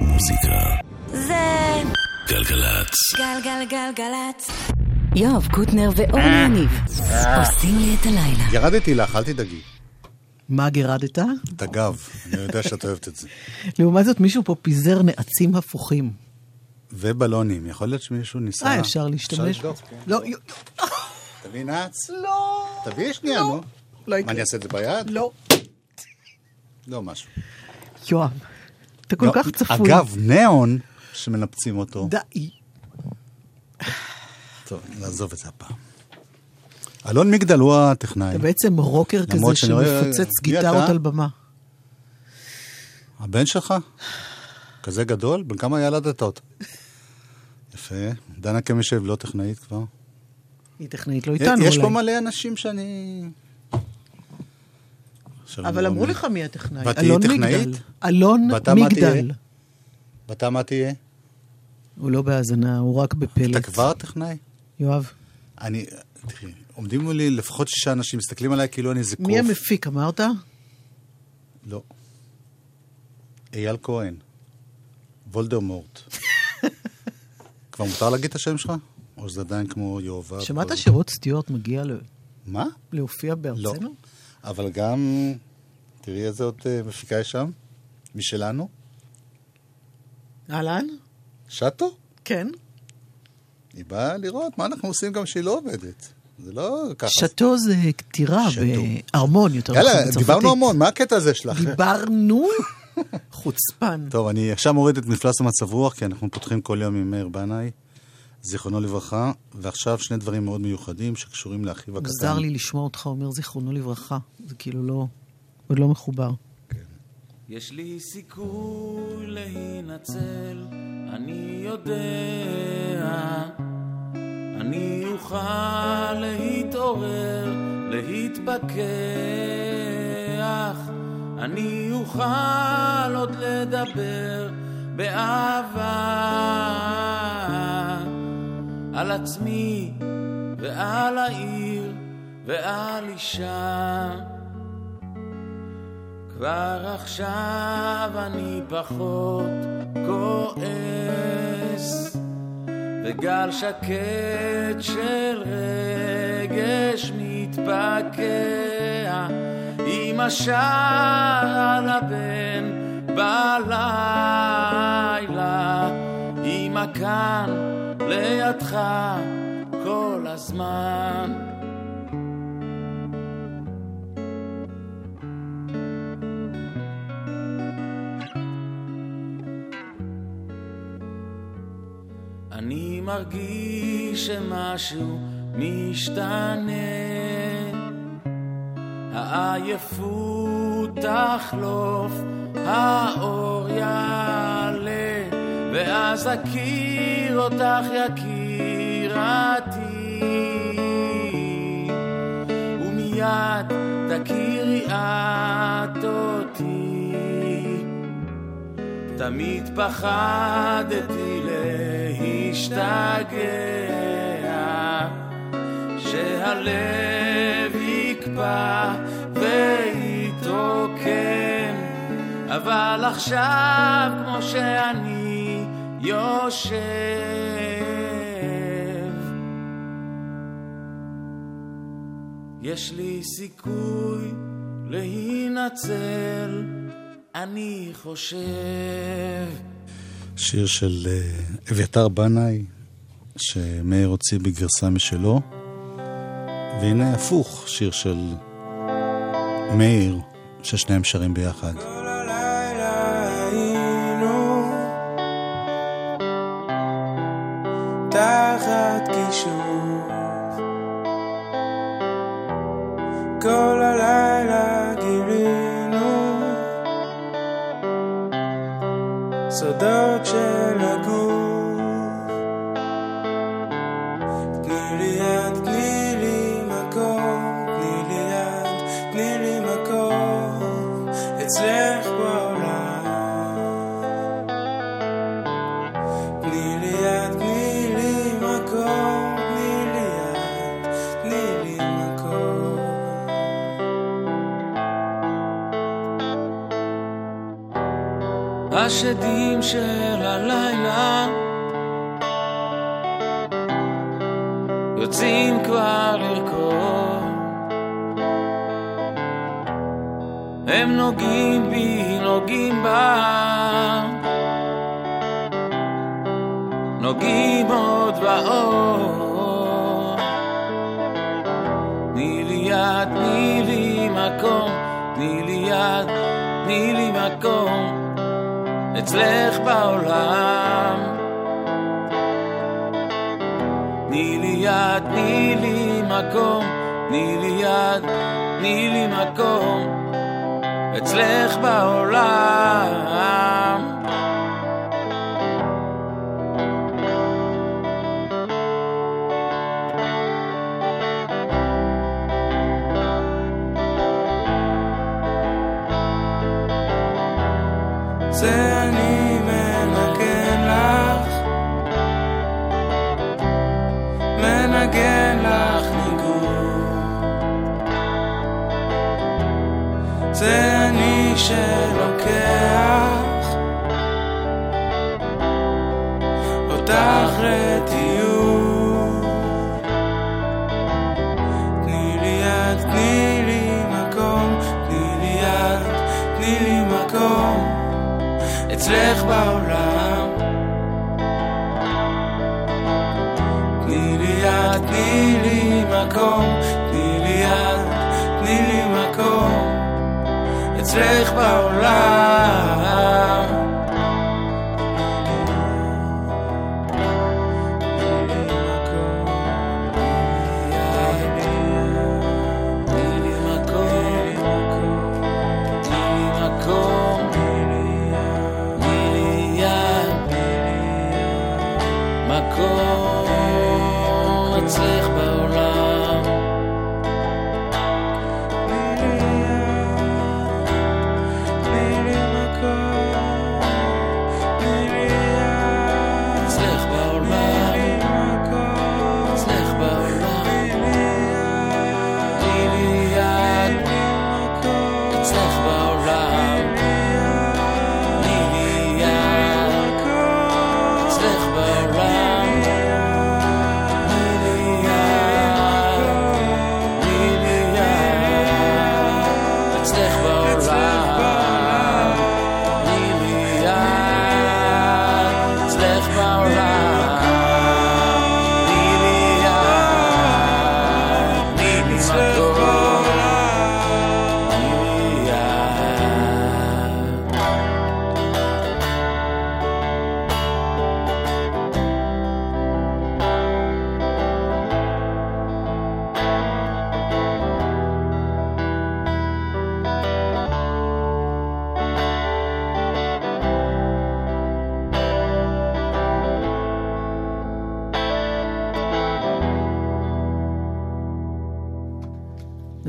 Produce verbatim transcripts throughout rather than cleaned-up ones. מוזיקה זה גלגלצ גלגלגלגלצ יואב קוטנר ואורלי ניב עושים לי את הלילה. ירדתי לך, אל תדאגי. מה גרדת? דגב, אני יודע שאת אוהבת את זה. לעומת זאת מישהו פה פיזר נעצים הפוכים ובלונים, יכול להיות שמישהו ניסה. אה, אפשר להשתמש? לא, תביא נעץ? לא. תביא שנייה, נו. מה, אני אעשה את זה ביד? לא. לא משהו. יואב, אתה כל כך צפוי. אגב, נאון שמנפצים אותו. דאי. טוב, נעזוב את זה הפעם. אלון מגדל הוא הטכנאי. אתה בעצם רוקר כזה שמפוצץ גיטרות על במה. הבן שלך? כזה גדול? בן כמה ילדת אותו? יפה. דנה כמשב לא טכנאית כבר. היא טכנאית לא איתנו אולי. יש פה מלא אנשים שאני... אבל אמרו לך מי הטכנאי. אלון מגדל. אלון מגדל. ואתה מה תהיה? הוא לא בהזנה, הוא רק בפלט. אתה כבר הטכנאי? יואב. אני, תראי, עומדים מולי לפחות שישה אנשים, מסתכלים עליי כאילו אני זקוף. מי המפיק, אמרת? לא. אייל כהן. וולדמורט. כבר מותר להגיד את השם שלך? או שזה עדיין כמו יואב? שמעת שרות סטיוארט מגיע ל... מה? להופיע בארצנו? לא. אבל גם, תראי איזה עוד מפיקה יש שם, משלנו. אהלן? שטו? כן. היא באה לראות מה אנחנו עושים גם שהיא לא עובדת. זה לא ככה. שטו זה כתירה בארמון יותר. יאללה, דיברנו המון, מה הקטע הזה שלך? דיברנו? חוצפן. טוב, אני עכשיו מוריד את מפלס המצב רוח, כי אנחנו פותחים כל יום עם מאיר בנאי, זיכרונו לברכה, ועכשיו שני דברים מאוד מיוחדים שקשורים לאחיו הקטן. מוזר לי לשמוע אותך אומר זיכרונו לברכה. זה כאילו לא, עוד לא מחובר. יש לי סיכוי להינצל, אני יודע, אני אוכל להתעורר, להתפקח, אני אוכל עוד לדבר באהבה על עצמי ועל העיר ועל אישה. כבר עכשיו אני פחות כועס, וגל שקט של רגש מתפקע עם השעה על הבן בלילה, עם הכאן לידך כל הזמן. אני מרגיש שמשהו משתנה, העייפות תחלוף, האור יעלה, ואז אכיר אותך יקירתי, ומיד תכירי את אותי. תמיד פחדתי להשתגע, שהלב יקפא ויתרוקן, אבל עכשיו כמו שאני יושב, יש לי סיכוי להינצל, אני חושב. שיר של אביתר בנאי שמאיר הוציא בגרסה משלו, והנה הפוך, שיר של מאיר ששניהם שרים ביחד. כל הלילה היינו תחת קישור, כל הלילה גילינו סודות של הגוף, תני לי יד, תני לי מקום, תני לי יד, תני לי מקום, אצלך בעולם. תני לי יד, תני לי מקום, תני לי יד, תני לי מקום. השדים של הלילה יוצאים כבר לרקוד, הם נוגעים בי, נוגעים בה, נוגעים עוד ועוד. תני לי יד, תני לי מקום, תני לי יד, תני לי מקום אצלך בעולם. תני לי יד, תני לי מקום, תני לי יד, תני לי מקום אצלך בעולם. זה אני מנגן לך, מנגן לך ניגון. זה אני שלוקח אותך לטיול. תני לי יד, תני לי מקום, תני לי יד, תני לי מקום אצלך בעולם. תני לי יד, תני לי מקום, תני לי יד, תני לי מקום אצלך בעולם.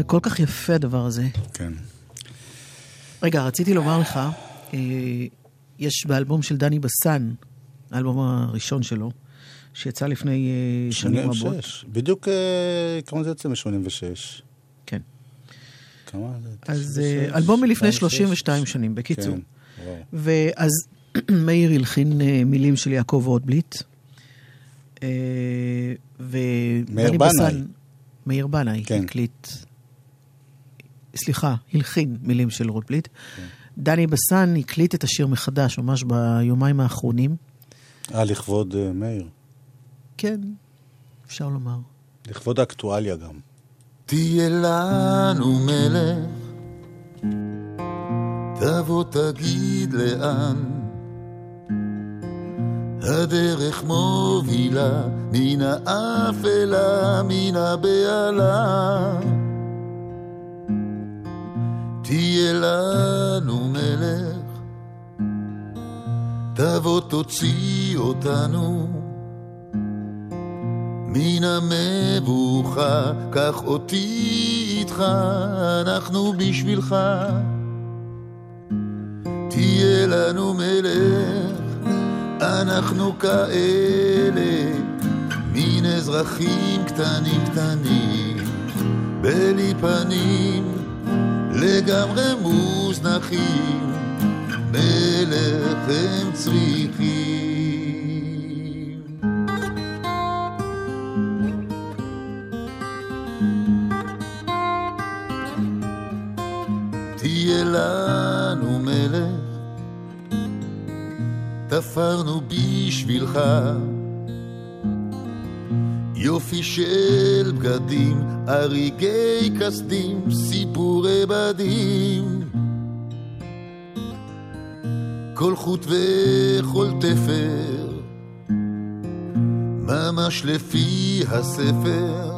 כל כך יפה הדבר הזה. כן. רגע, רציתי לומר לך, יש באלבום של דני בסן, האלבום הראשון שלו, שיצא לפני שנים רבות. בדיוק כמה זה יוצא מ-שמונים ושש. כן. כמה זה? אז אלבום מלפני שלושים ושתיים שנים, בקיצור. ואז מאיר הלחין מילים של יעקב אוטבליט. מאיר בנאי. מאיר בנאי, הקליט... סליחה, הלחין מילים של רוטבליט. כן. דני בסן הקליט את השיר מחדש, ממש ביומיים האחרונים. אה, לכבוד uh, מאיר. כן, אפשר לומר. לכבוד האקטואליה גם. תהיה לנו מלך, תבוא תגיד לאן, הדרך מובילה, מן האפלה, מן הבעלה. תהיה לנו מלך, תבוא תוציא אותנו מן המבוכה, קח אותי איתך, אנחנו בשבילך. תהיה לנו מלך, אנחנו כאלה מן אזרחים קטנים קטנים, בלי פנים לגמרי מוזנחים, מלך הם צריכים. תהיה לנו מלך, תפרנו בשבילך יופי של בגדים, אריגי כסדים, סיפורי בדים, כל חוט וכל תפר, ממש לפי הספר,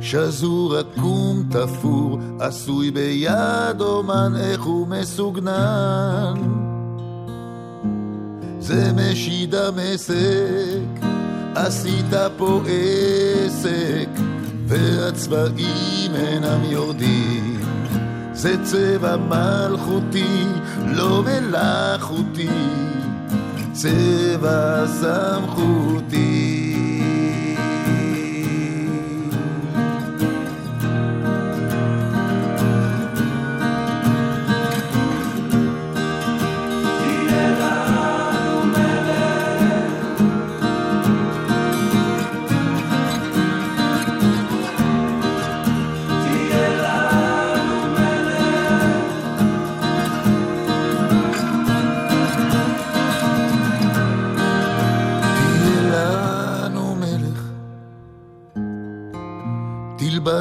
שזור עקום תפור, עשוי ביד אומן, איך הוא מסוגנן, זה משידה מסק, עשית פה עסק, והצבעים אינם יורדים, זה צבע מלכותי, לא מלאכותי, צבע סמכותי.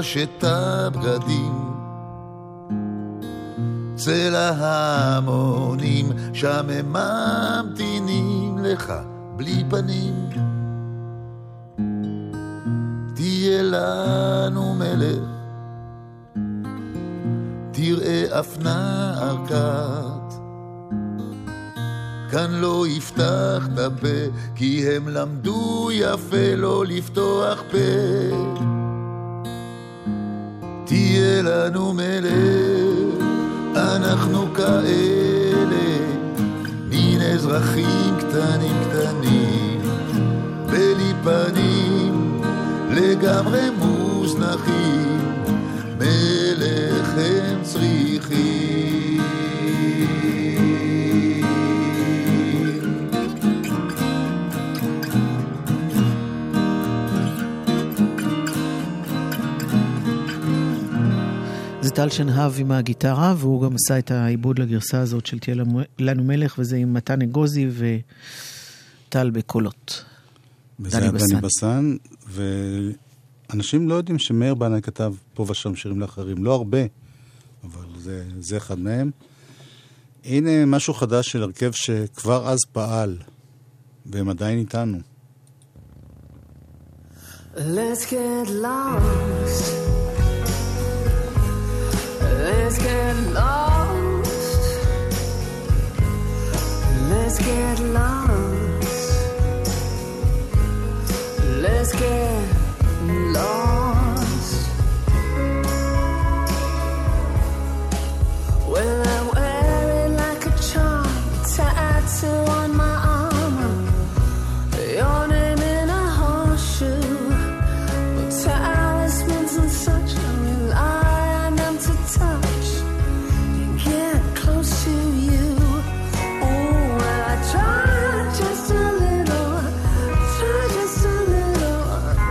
שתה בגדים צל ההמונים, שם הם ממתינים לך בלי פנים, תהיה לנו מלך, תראה אף נער כת, כאן לא יפתח את הפה, כי הם למדו יפה לא לפתוח פה, תהיה לנו מלך, אנחנו כאלה, מין אזרחים קטנים קטנים, בלי פנים, לגמרי מוזנחים, מלך הם צריכים. זה טל שנהב עם הגיטרה, והוא גם עשה את העיבוד לגרסה הזאת של תהיה לנו מלך, וזה עם מתן אגוזי וטל בקולות. וזה היה דני בסן, ואנשים לא יודעים שמאיר בנה כתב פה ושם שירים לאחרים, לא הרבה, אבל זה, זה אחד מהם. הנה משהו חדש של הרכב שכבר אז פעל, והם עדיין איתנו. Let's get lost, let's get lost, let's get lost, let's get lost. Well, I wear it like a charm, tattoo on my arm, your name in a horseshoe, but talismans and such, I rely on them to touch. Try just a little, try just a little.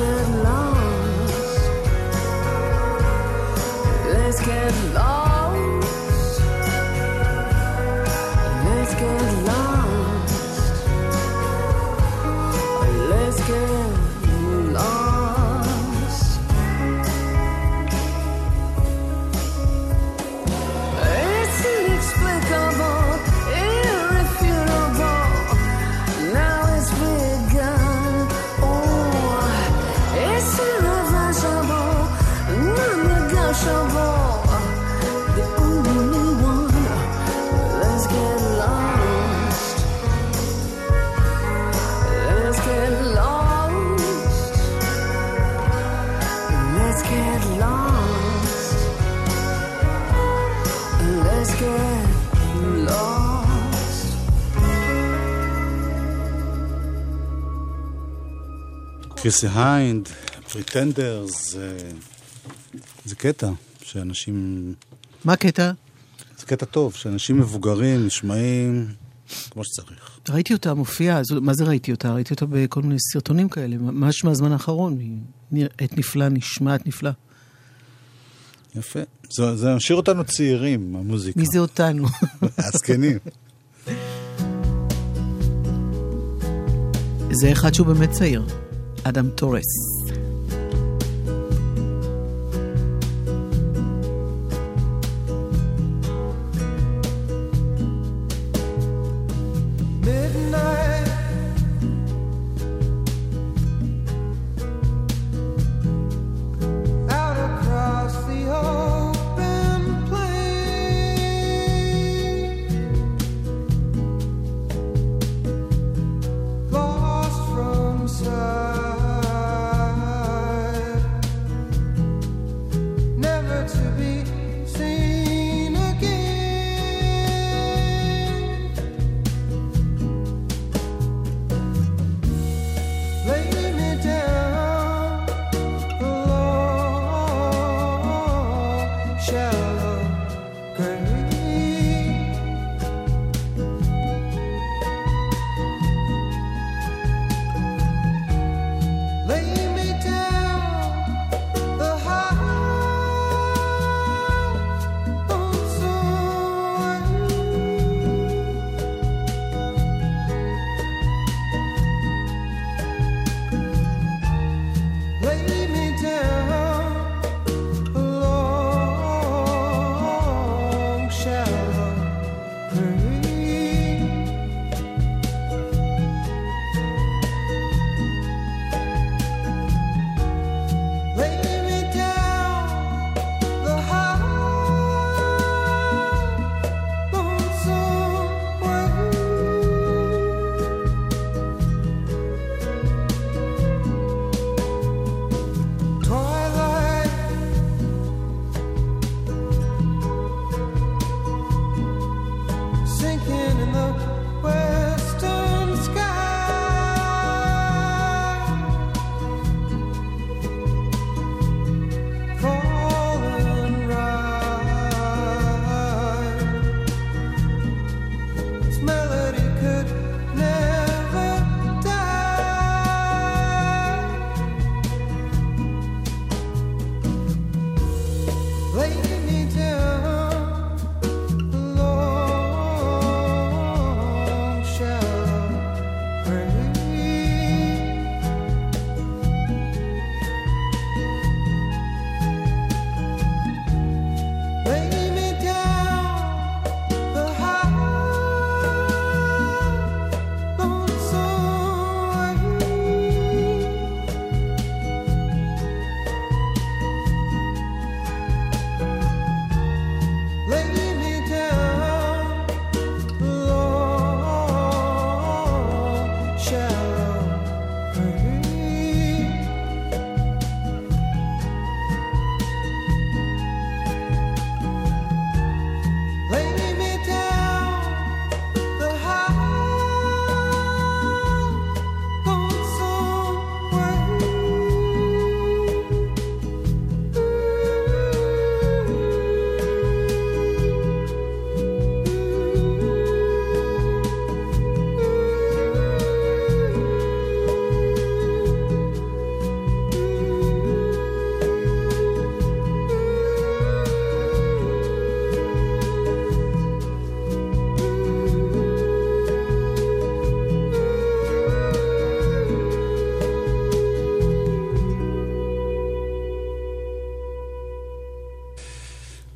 get lost. Let's get lost. Let's get lost. Let's get lost. It's inexplicable. קריס היינד, פריטנדרס, זה קטע שאנשים... מה קטע? זה קטע טוב, שאנשים מבוגרים, נשמעים כמו שצריך. ראיתי אותה מופיעה, מה זה ראיתי אותה? ראיתי אותה בכל מיני סרטונים כאלה, ממש מהזמן האחרון, נראית נפלא, נשמעת נפלא. יפה, זה משאיר אותנו צעירים, המוזיקה. מי זה אותנו? הזקנים. זה אחד שהוא באמת צעיר. אדם טורס.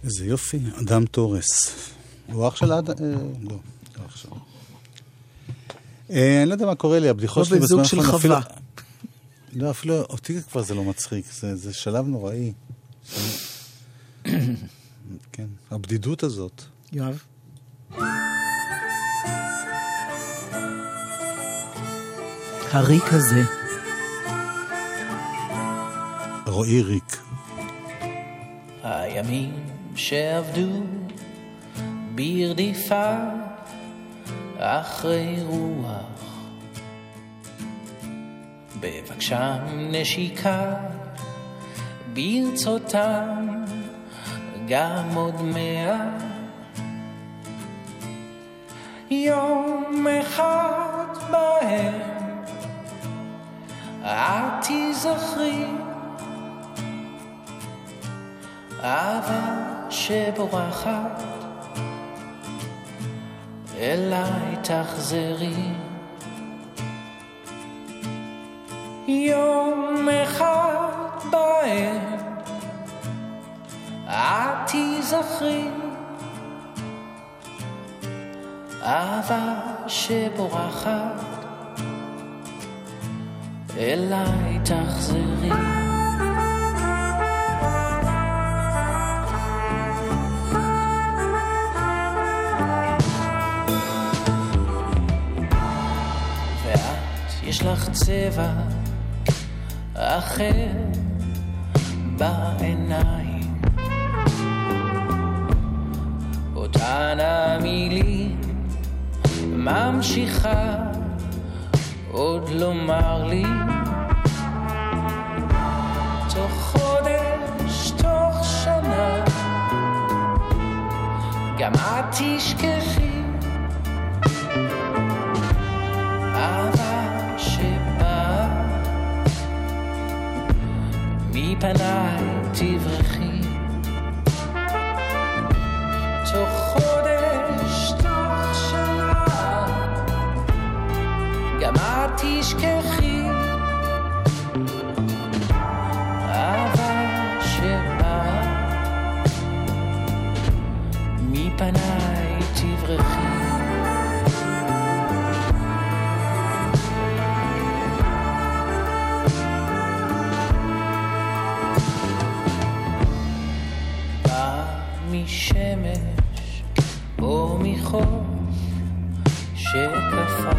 איזה יופי, אדם תורס. הוא אח של אדם? לא, לא אח שלו. אני לא יודע מה קורה לי, הבדיחות שלי בזמן של חווה. לא, אפילו אותי כבר זה לא מצחיק, זה שלב נוראי. כן, הבדידות הזאת. יואב. הריק הזה. רואי ריק. הימים שעבדו ברדיפה אחרי רוח, בבקשם נשיקה, ברצותם גם עוד מאה. יום אחד בהם את תזכרי אהבה שבורחת אליי תחזרי. יום אחד בהם את תזכרי אהבה שבורחת אליי תחזרי. יש לך צבע אחר בעיניים, אותן המילים ממשיכה עוד לומר לי, תוך חודש, תוך שנה גם את תשכחי פניי תברכי. תוך חודש, תוך שנה גם את תשכחי אהבה שבאה מפניי תברכי. משמש או מחום שקפה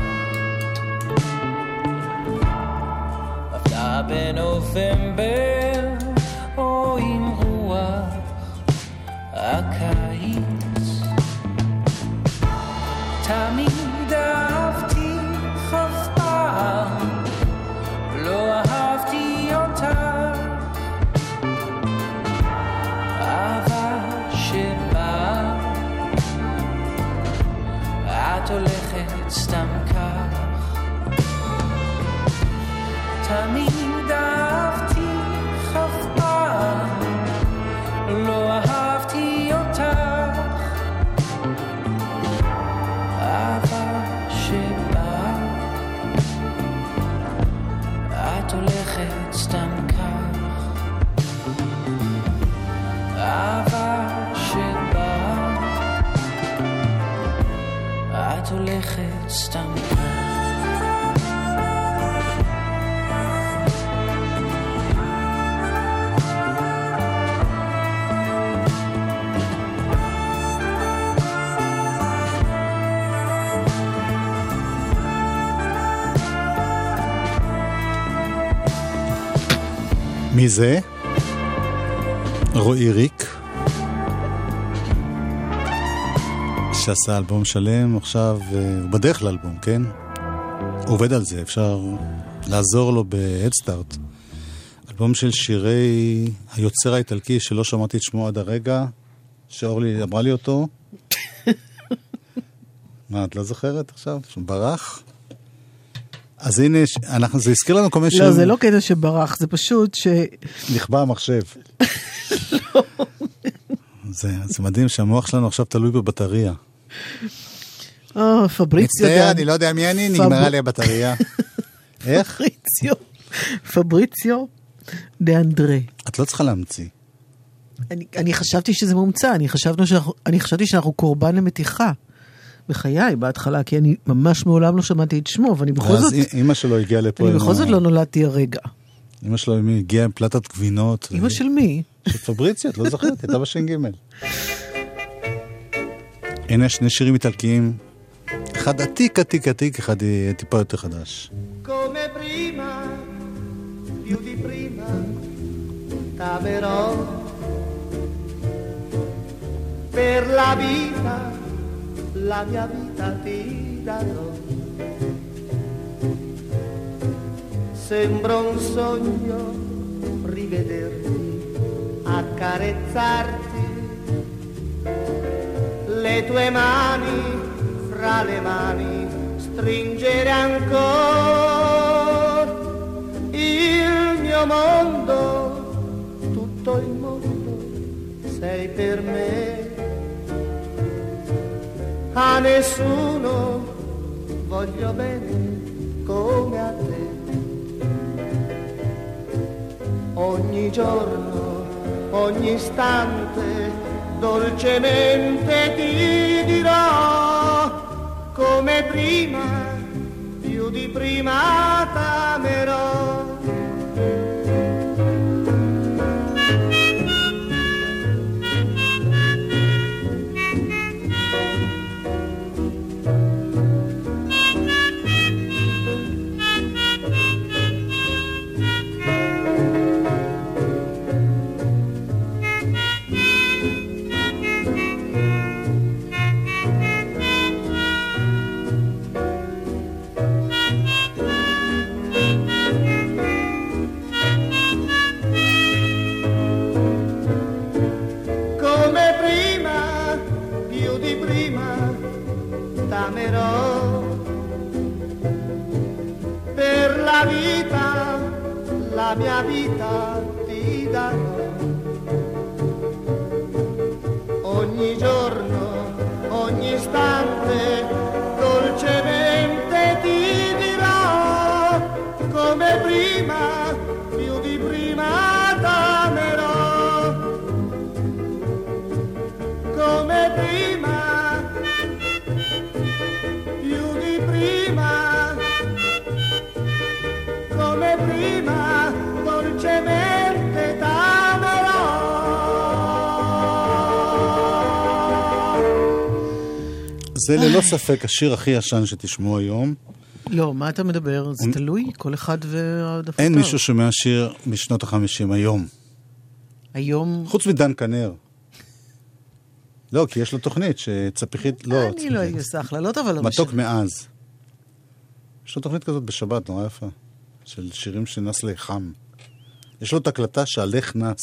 עבדה בנובמבר או עם רוח הקיץ, תמיד אהבתי אף פעם לא אהבתי אותה הולכת סתם כך. תמיד אהבתי אף פעם לא אהבתי אותך אהבה שבה את הולכת סתם כך, אהבה שבה את הולכת סתם כך. מי זה? רואי ריק, שעשה אלבום שלם עכשיו, בדרך לאלבום, כן? עובד על זה, אפשר לעזור לו ב-Headstart. אלבום של שירי היוצר האיטלקי שלא שמעתי את שמו עד הרגע, שאורלי אמרה לי אותו. מה, את לא זוכרת עכשיו? שברח? אז הנה, אנחנו, זה הזכיר לנו כל מיני שם. לא, זה לא קטע שברח, זה פשוט ש... נכבה המחשב. לא. זה, זה מדהים שהמוח שלנו עכשיו תלוי בבטריה. אה, פבריציו. מצטער, אני לא יודע מי אני, נגמרה לי הבטריה. איך? פבריציו. פבריציו דה אנדרה. את לא צריכה להמציא. אני, אני חשבתי שזה מומצא, אני, שאנחנו, אני חשבתי שאנחנו קורבן למתיחה. בחיי, בהתחלה, כי אני ממש מעולם לא שמעתי את שמו, ואני בכל זאת... אז אמא שלו הגיעה לפה... אני בכל זאת לא נולדתי הרגע. אמא שלו הגיעה עם פלטת גבינות. אמא של מי? של פבריציות, לא זוכרת, הייתה בשן ג'. הנה שני שירים איטלקיים. אחד עתיק, עתיק, עתיק, אחד טיפה יותר חדש. Per la vita la mia vita ti darò, sembra un sogno rivederti, accarezzarti, le tue mani fra le mani stringere ancora, il mio mondo, tutto il mondo sei per me. A nessuno voglio bene come a te. Ogni giorno, ogni istante, dolcemente ti dirò come prima, più di prima t'amerò. La mia vita ti darò, ogni giorno, ogni istante, dolcemente ti dirò, come prima, più di prima t'amerò, come prima, più di prima, come prima. זה ללא ספק השיר הכי ישן שתשמעו היום. לא, מה אתה מדבר? זה תלוי, כל אחד והדפקתו. אין מישהו שומע שיר משנות החמישים היום. היום? חוץ מדן כנר. לא, כי יש לו תוכנית שצפיחית, לא. אני לא אעשה הכללות, אבל לא משנה. מתוק מאז. יש לו תוכנית כזאת בשבת, נורא יפה. של שירים שנס לחם. יש לו את הקלטה שהלך נץ.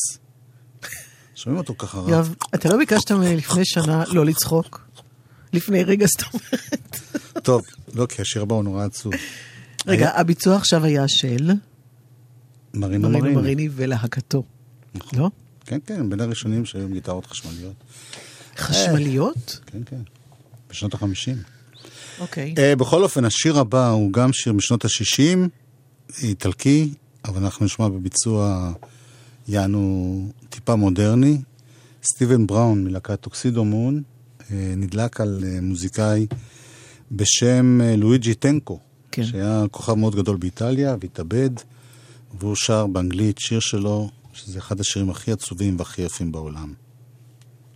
שומעים אותו ככה רע. יואב, אתה לא ביקשת לפני שנה לא לצחוק? לפני רגע, זאת אומרת. טוב, לא, כי השיר הבא הוא נורא עצוב. רגע, הביצוע עכשיו היה של... מרין מריני ולהקתו. נכון. לא? כן, כן, בין הראשונים שהיו גיטרות חשמליות. חשמליות? כן, כן. בשנות החמישים. אוקיי. בכל אופן, השיר הבא הוא גם שיר משנות השישים, איטלקי, אבל אנחנו נשמע בביצוע יענו טיפה מודרני. סטיבן בראון מלהקת טוקסידו מון נדלק על מוזיקאי בשם לואיג'י טנקו, כן. שהיה כוכב מאוד גדול באיטליה והתאבד, והוא שר באנגלית שיר שלו, שזה אחד השירים הכי עצובים והכי יפים בעולם.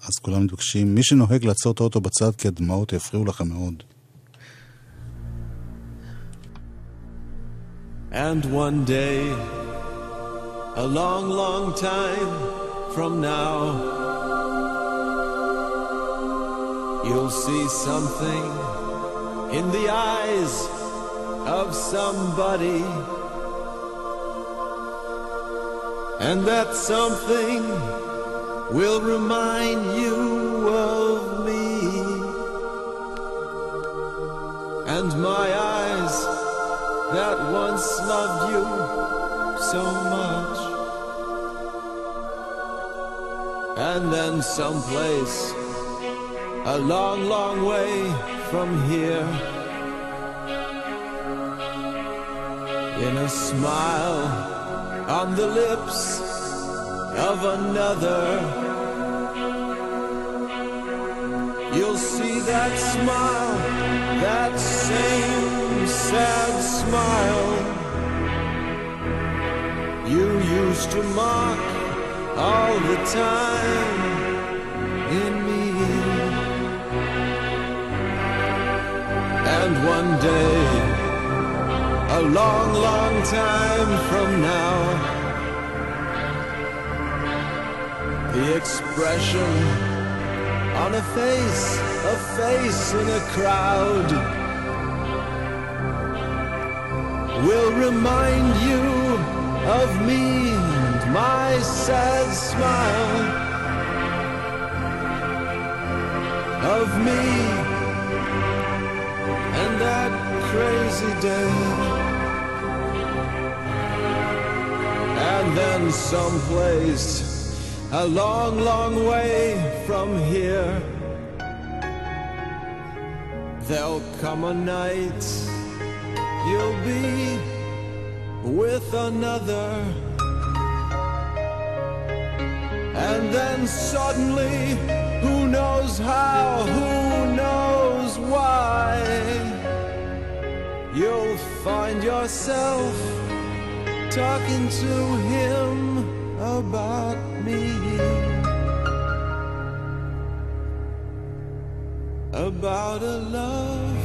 אז כולם מתבקשים, מי שנוהג לעצור את האוטו בצד, כי הדמעות יפריעו לכם מאוד. And one day, a long, long time from now, you'll see something in the eyes of somebody, and that something will remind you of me, and my eyes that once loved you so much, and then someplace a long, long way from here, in a smile on the lips of another, You'll see that smile, that same sad smile you used to mock all the time in me. And one day, a long, long time from now, the expression on a face, a face in a crowd will remind you of me and my sad smile, of me and that crazy day. And then someplace a long, long way from here, there'll come a night you'll be with another. And then suddenly, who knows how, who knows why, you'll find yourself talking to him about me, about a love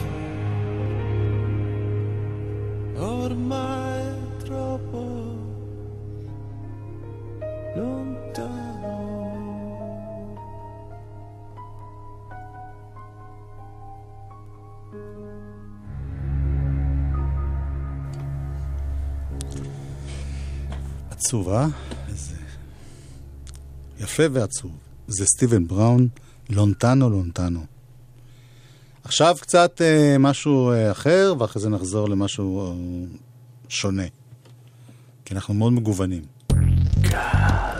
ormai troppo lontano. עצובה. יפה ועצוב. זה סטיבן בראון, לונטנו לונטנו. עכשיו קצת אה, משהו אה, אחר, ואחרי זה נחזור למשהו אה, שונה. כי אנחנו מאוד מגוונים.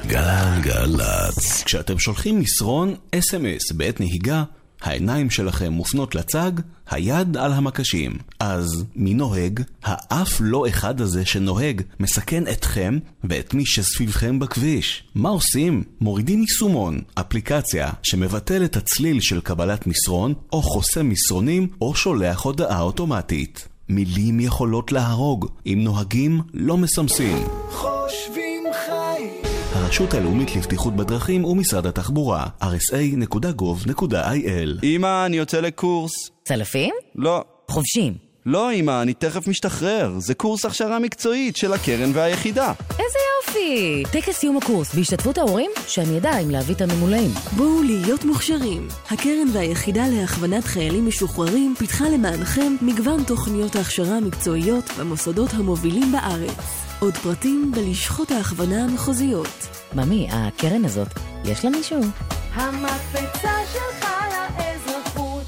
גלגלצ. כשאתם שולחים מסרון אס אם אס בעת נהיגה, העיניים שלכם מופנות לצג, היד על המקשים. אז מי נוהג? האף לא אחד הזה שנוהג מסכן אתכם ואת מי שסביבכם בכביש. מה עושים? מורידים יישומון, אפליקציה שמבטל את הצליל של קבלת מסרון או חוסם מסרונים או שולח הודעה אוטומטית. מילים יכולות להרוג. אם נוהגים, לא מסמסים. חושבים חיים. הרשות הלאומית לבטיחות בדרכים ומשרד התחבורה, אר אס איי נקודה גוב נקודה איי אל. אמא, אני יוצא לקורס. צלפים? לא. חובשים? לא, אמא, אני תכף משתחרר. זה קורס הכשרה מקצועית של הקרן והיחידה. איזה יופי! טקס סיום הקורס בהשתתפות ההורים, שאני ידע אם להביא את הממולאים. בואו להיות מוכשרים. הקרן והיחידה להכוונת חיילים משוחררים פיתחה למענכם מגוון תוכניות ההכשרה המקצועיות במוסדות המובילים בארץ. עוד פרטים בלשכות ההכוונה המחוזיות. ממי, הקרן הזאת, יש לה מישהו? המקפצה שלך לאזרחות.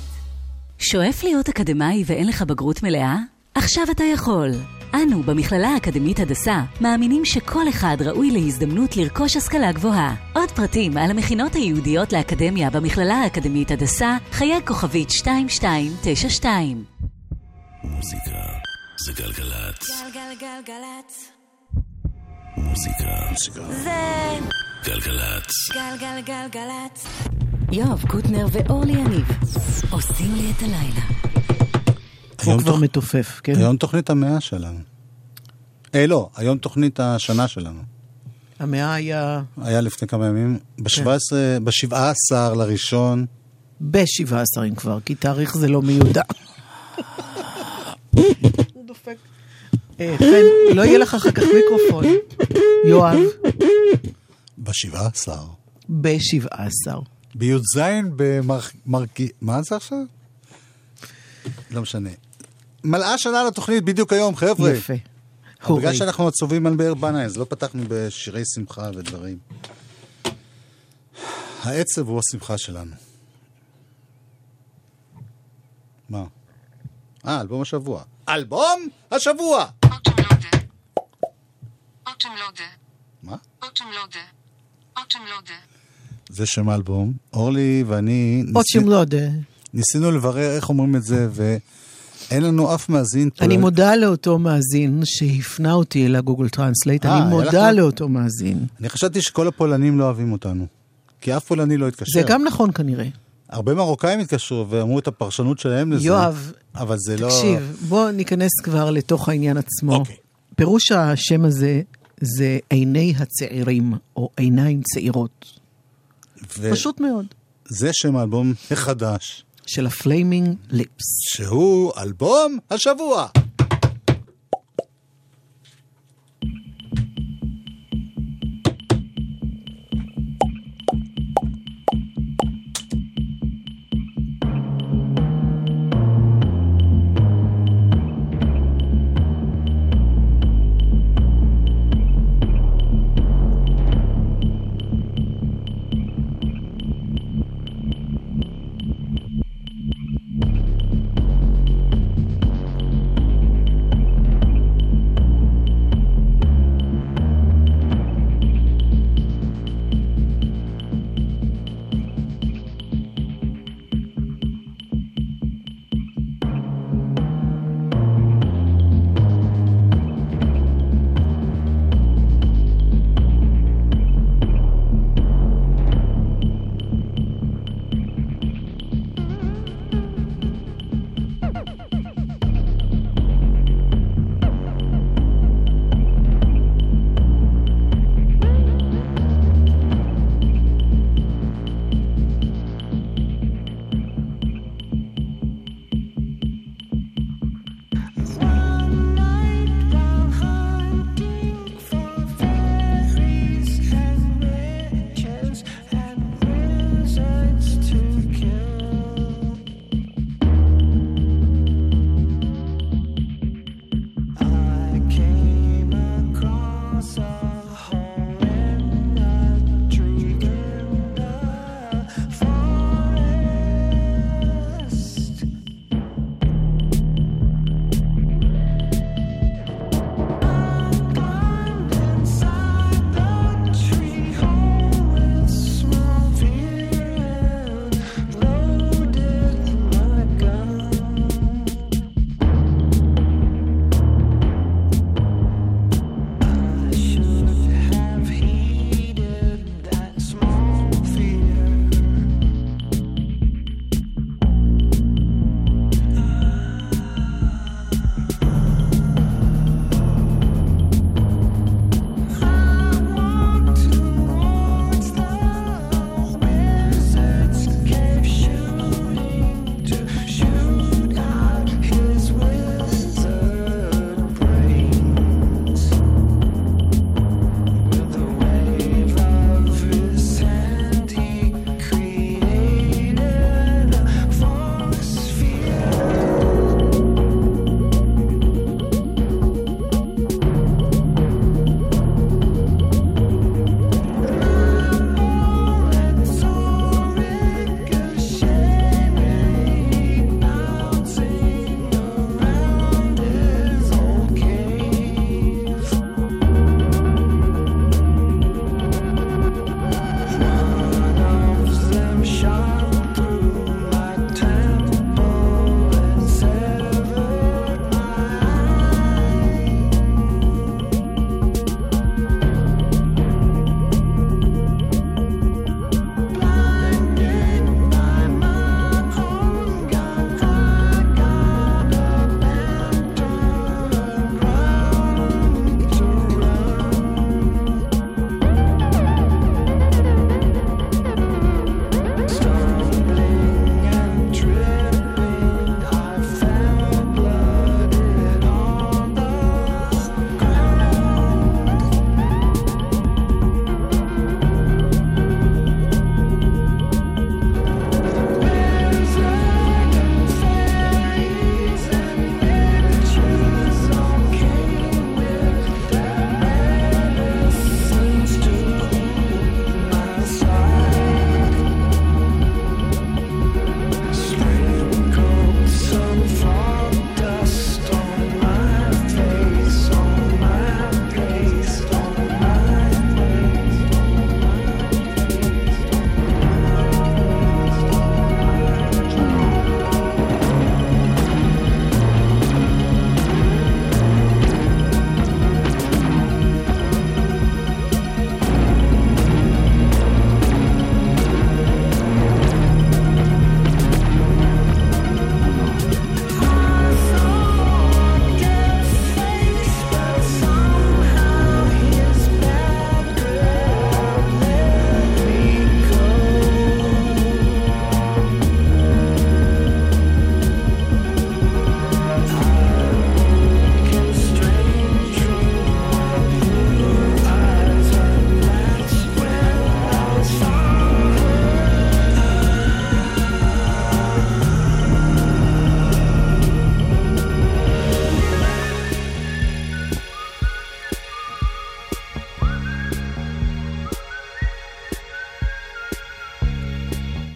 שואף להיות אקדמאי ואין לך בגרות מלאה? עכשיו אתה יכול. אנו, במכללה האקדמית הדסה, מאמינים שכל אחד ראוי להזדמנות לרכוש השכלה גבוהה. עוד פרטים על המכינות היהודיות לאקדמיה במכללה האקדמית הדסה, חייג כוכבית שתיים שתיים תשע שתיים. מוזיקה זה גלגלצ. גלגלגלגלצ. מוזיקה. זה גלגלצ. גלגלגלגלצ. יואב קוטנר ואורלי יניב עושים לי את הלילה. הוא כבר מתופף, כן? היום תוכנית המאה שלנו. אה, לא, היום תוכנית השנה שלנו. המאה היה... היה לפני כמה ימים. ב-שבעה עשר לראשון. ב-שבעה עשר אם כבר, כי תאריך זה לא מיודע. הוא דופק. לא יהיה לך אחר כך מיקרופון. יואב. ב-שבעה עשר. ב-שבעה עשר. בי"ז במרקי... מה זה עכשיו? לא משנה. מלאה שנה לתוכנית בדיוק היום, חבר'ה. יפה. בגלל שאנחנו עצובים על באר בנאייז, לא פתחנו בשירי שמחה ודברים. העצב הוא השמחה שלנו. מה? אה, אלבום השבוע. אלבום השבוע! מה? זה שם אלבום. אורלי ואני... ניסינו לברר איך אומרים את זה, ואין לנו אף מאזין. אני מודה לאותו מאזין שהפנה אותי לגוגל טרנסלייט. אני מודה לאותו מאזין. אני חשבתי שכל הפולנים לא אוהבים אותנו. כי אף פולני לא התקשר. זה גם נכון כנראה. הרבה מרוקאים התקשרו ואמרו את הפרשנות שלהם לזה. יואב, אבל זה תקשיב, לא... תקשיב, בוא ניכנס כבר לתוך העניין עצמו. אוקיי. פירוש השם הזה זה עיני הצעירים, או עיניים צעירות. ו... פשוט מאוד. זה שם האלבום החדש. של ה-Flaming Lips. שהוא אלבום השבוע.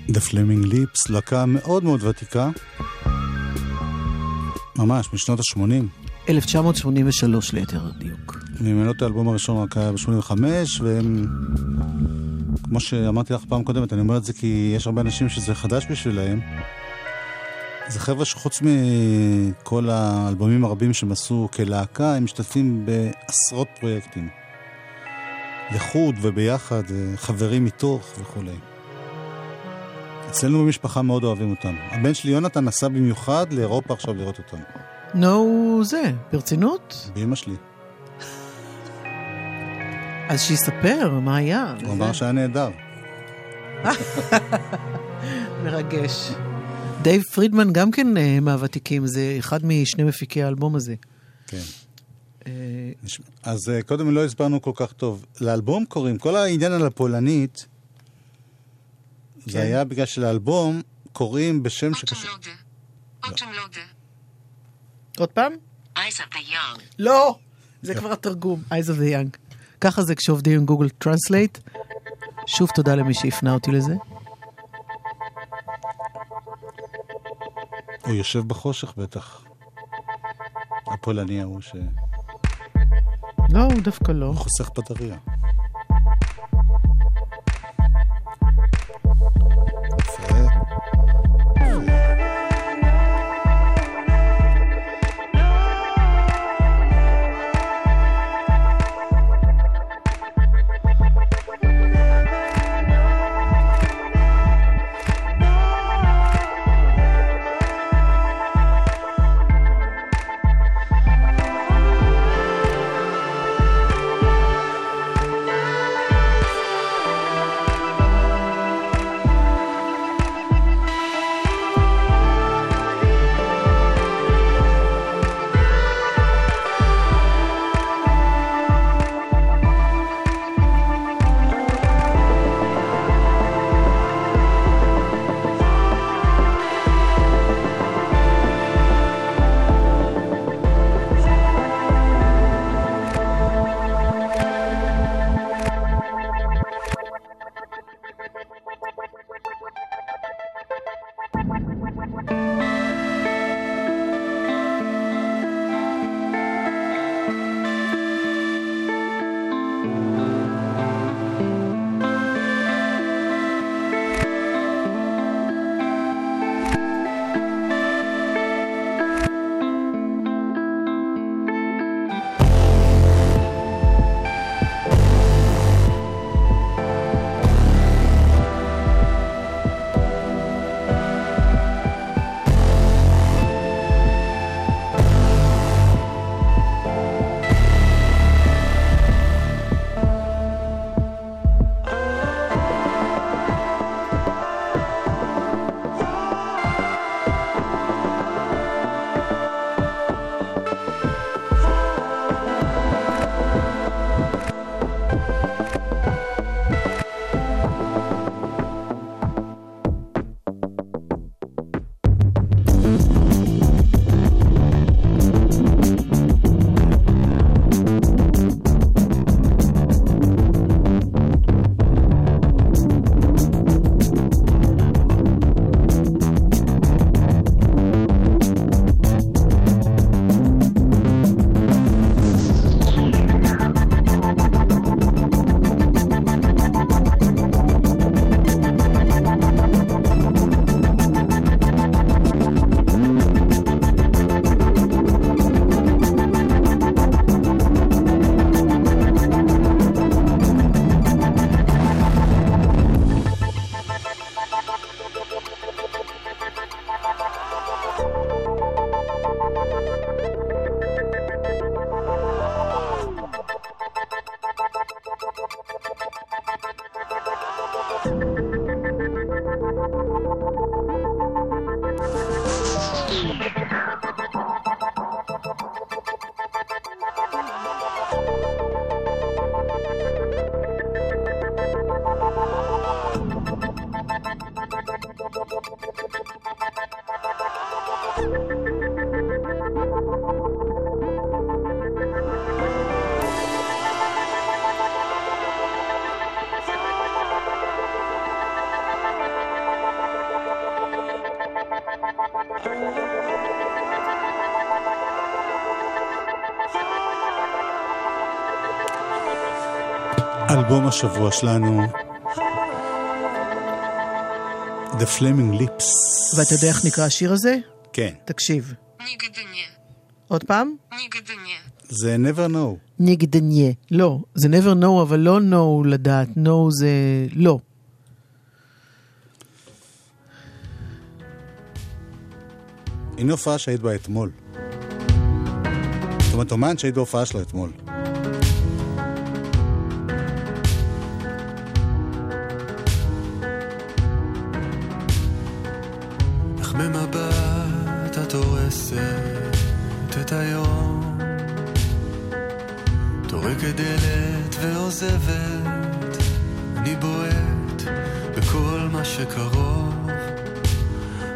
The Flaming Lips, להקה מאוד מאוד ותיקה, ממש משנות ה-שמונים. אלף תשע מאות שמונים ושלוש ליתר דיוק. ממנות האלבום הראשון רק היה ב-שמונים וחמש, והם, כמו שאמרתי לך פעם קודמת, אני אומר את זה כי יש הרבה אנשים שזה חדש בשבילהם. זה חבר'ה שחוץ מכל האלבומים הרבים שהם עשו כלהקה, הם משתתפים בעשרות פרויקטים. לחוד וביחד, חברים מתוך וכו'. אצלנו במשפחה מאוד אוהבים אותם. הבן שלי יונתן נסע במיוחד לאירופה עכשיו לראות אותם. נו, זה, ברצינות? באמא שלי. אז שיספר, מה היה? הוא אמר שהיה נהדר. מרגש. דייב פרידמן גם כן מהוותיקים, זה אחד משני מפיקי האלבום הזה. כן. אז קודם לא הסברנו כל כך טוב. לאלבום קוראים, כל העניין על הפולנית, זה היה בגלל שלאלבום קוראים בשם שקשור... עוד פעם? Eyes of the Young. לא, זה כבר התרגום. Eyes of the Young. ככה זה כשעובדים עם גוגל טרנסלייט. שוב תודה למי שהפנה אותי לזה. הוא יושב בחושך בטח. הפולני הוא ש... לא, הוא דווקא לא. הוא חוסך בטריה. אלבום השבוע שלנו The Flaming Lips. ואתה יודע איך נקרא השיר הזה? כן. תקשיב. ניגדניה. עוד פעם? ניגדניה. זה never know. ניגדניה. לא, זה never know, אבל לא know לדעת. know זה לא. הנה הופעה שהיית בה אתמול. זאת אומרת, אומן שהיית בהופעה שלה אתמול. אך ממבט את הורסת את היום, תורקת דלת ועוזבת, אני בועט בכל מה שקרוב,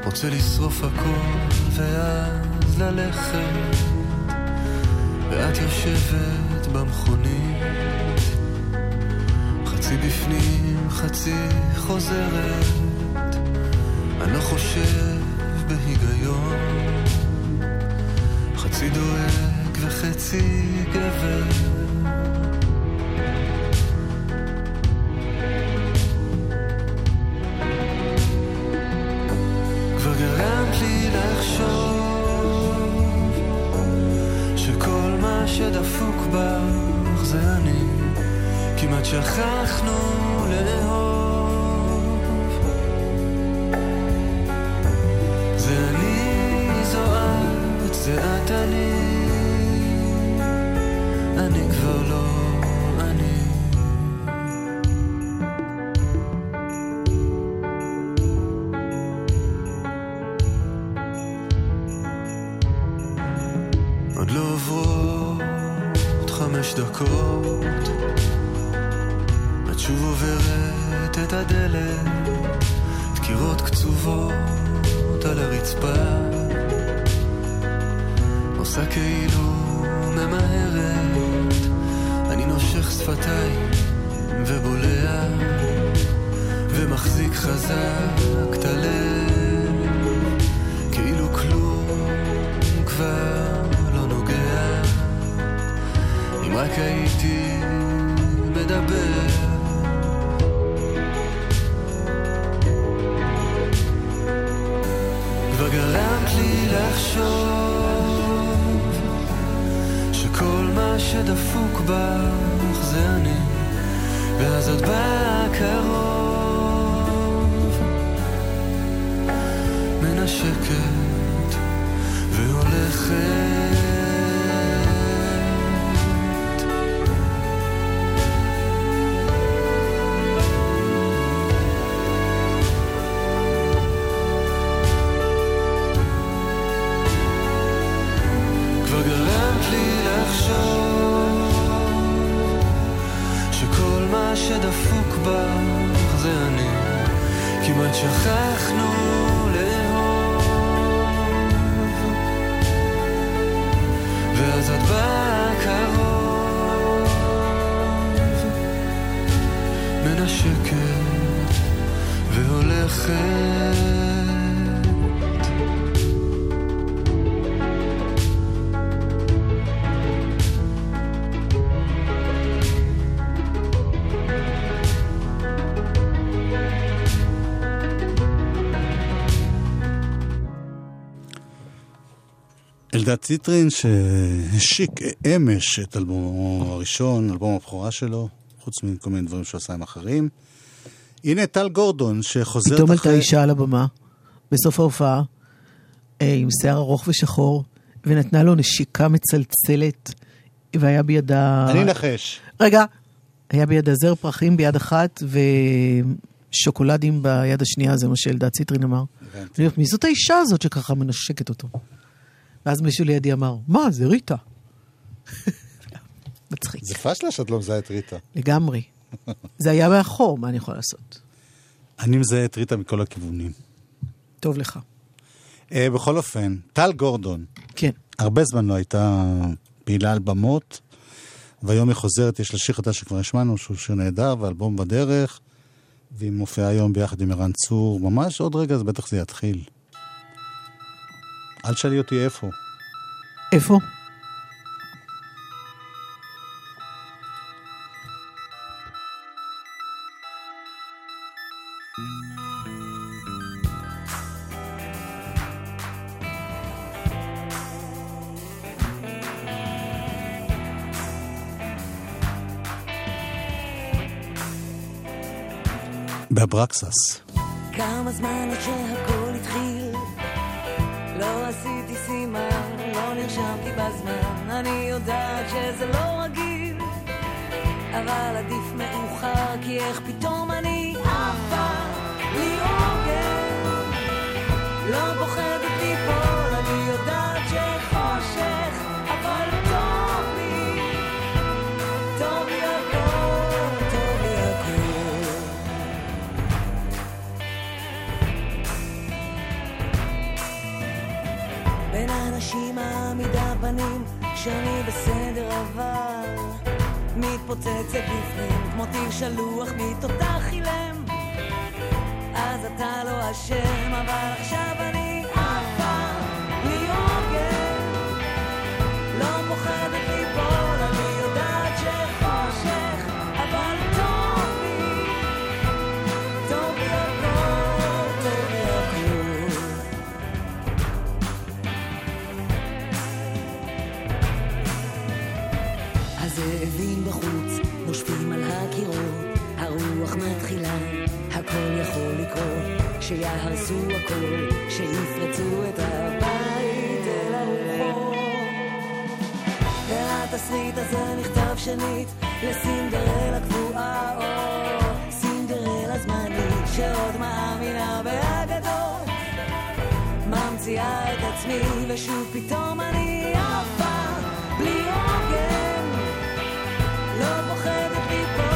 רוצה לשרוף הכל ואז ללכת, ואת יושבת במכונית, חצי בפנים, חצי חוזרת, אני לא חושב בהיגיון, חצי דואג וחצי גבר. כבר גרמת לי לחשוב שכל מה שדפוק בך זה אני, כמעט שכחנו לאהוב, זה אני, זו את, זה את אני, אני כבר לא אני. עוד לא עוברות חמש דקות, את שוב עוברת את הדלת, דקירות קצובות על הרצפה, עושה כאילו ממהרת, אני נושך שפתיים ובולע, ומחזיק חזק את הלב, כאילו כלום כבר לא נוגע, אם רק הייתי מדבר. גרמת לי לחשוב שכל מה שדפוק בך זה אני, ואז את באה קרוב, מנשקת והולכת. שכל מה שדפוק בך זה אני, כמעט שכחנו לאהוב, ואז את באה קרוב, מנשקת והולכת. אלדד ציטרין שהשיק אמש את אלבומו הראשון, אלבום הבכורה שלו, חוץ מכל מיני דברים שעשה עם אחרים. הנה טל גורדון שחוזרת אחרי... פתאום עלתה אישה על הבמה, בסוף ההופעה, עם שיער ארוך ושחור, ונתנה לו נשיקה מצלצלת, והיה בידה... אני נחש. רגע, היה בידה זר פרחים ביד אחת, ושוקולדים ביד השנייה, זה מה שאלדד ציטרין אמר. מי זאת האישה הזאת שככה מנשקת אותו? ואז מישהו לידי אמר, מה, זה ריטה. מצחיק. זה פשלה שאת לא מזהה את ריטה. לגמרי. זה היה מאחור, מה אני יכולה לעשות? אני מזהה את ריטה מכל הכיוונים. טוב לך. בכל אופן, טל גורדון. כן. הרבה זמן לא הייתה פעילה על במות, והיום היא חוזרת, יש לה שיר חדש שכבר השמענו, שהוא שיר נהדר, ואלבום בדרך, והיא מופיעה היום ביחד עם רן צור. ממש עוד רגע, אז בטח זה יתחיל. אל תשאלי אותי איפה. איפה? באברקסס. כמה זמן עד שהכל התחיל, לא עשיתי סימן, לא נרשמתי בזמן, אני יודעת שזה לא רגיל, אבל עדיף מאוחר, כי איך פתאום אני עפה לי עוגן, לא פוחדת ליפול, אני יודעת שחושך, אבל טוב לי, טוב לי הכל, טוב לי הכל. בין האנשים העמידה פנים, שאני בסדר אבל מתפוצצת לפנים, כמו טיל שלוח מתותח חילם, אז אתה לא אשם, אבל עכשיו אני עפה לי עוגן, לא מוכדת ליפול, אני יודעת שחושך, אבל טוב לי, טוב לי הכל, טוב לי הכל. הזאבים בחוץ נושפים על הקירות, הרוח מתחילה, הכל יכול לקרות, שיהרסו הכל, שיפרצו את הבית אל הרוחו. והתסריט הזה נכתב שנית לסינדרלה קבועה, או סינדרלה זמנית שעוד מאמינה באגדות, ממציאה את עצמי ושוב פתאום אני עפה בלי עוגן, לא פוחדת ליפול,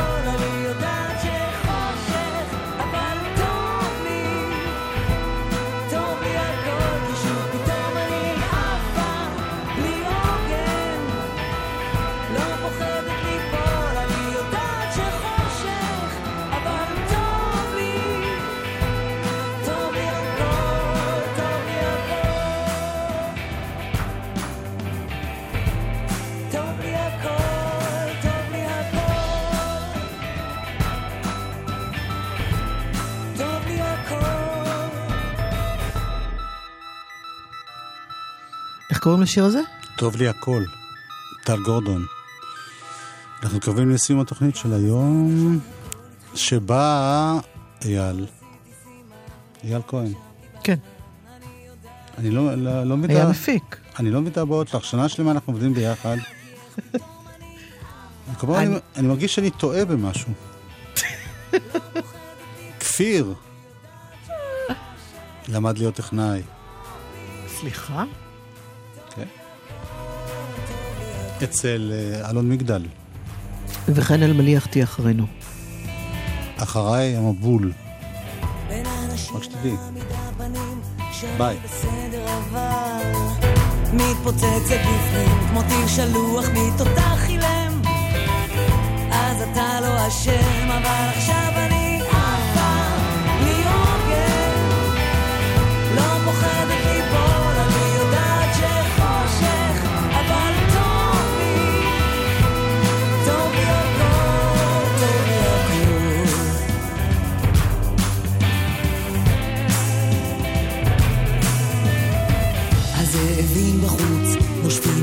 קוראים לשיר הזה? טוב לי הכל, טל גורדון. אנחנו קוראים לסיום התוכנית של היום, שבה אייל, אייל כהן. כן. אני לא, לא, לא מתאבע... היה מפיק. אני לא מתאבעות לך, שנה שלמה אנחנו עובדים ביחד. אני... אני, אני מרגיש שאני טועה במשהו. כפיר למד להיות טכנאי. סליחה? אצל אלון מגדל, וכן אל מליחתי אחרינו, אחריי המבול, רק שתדעי, ביי. מתפוצצת בפנים כמו טיל שלוח מתותח חילם, אז אתה לא אשם, אבל עכשיו אני עפה לי עוגן, לא פוחדת ליפול, אני יודעת שחושך, אבל בין בחוץ נושפים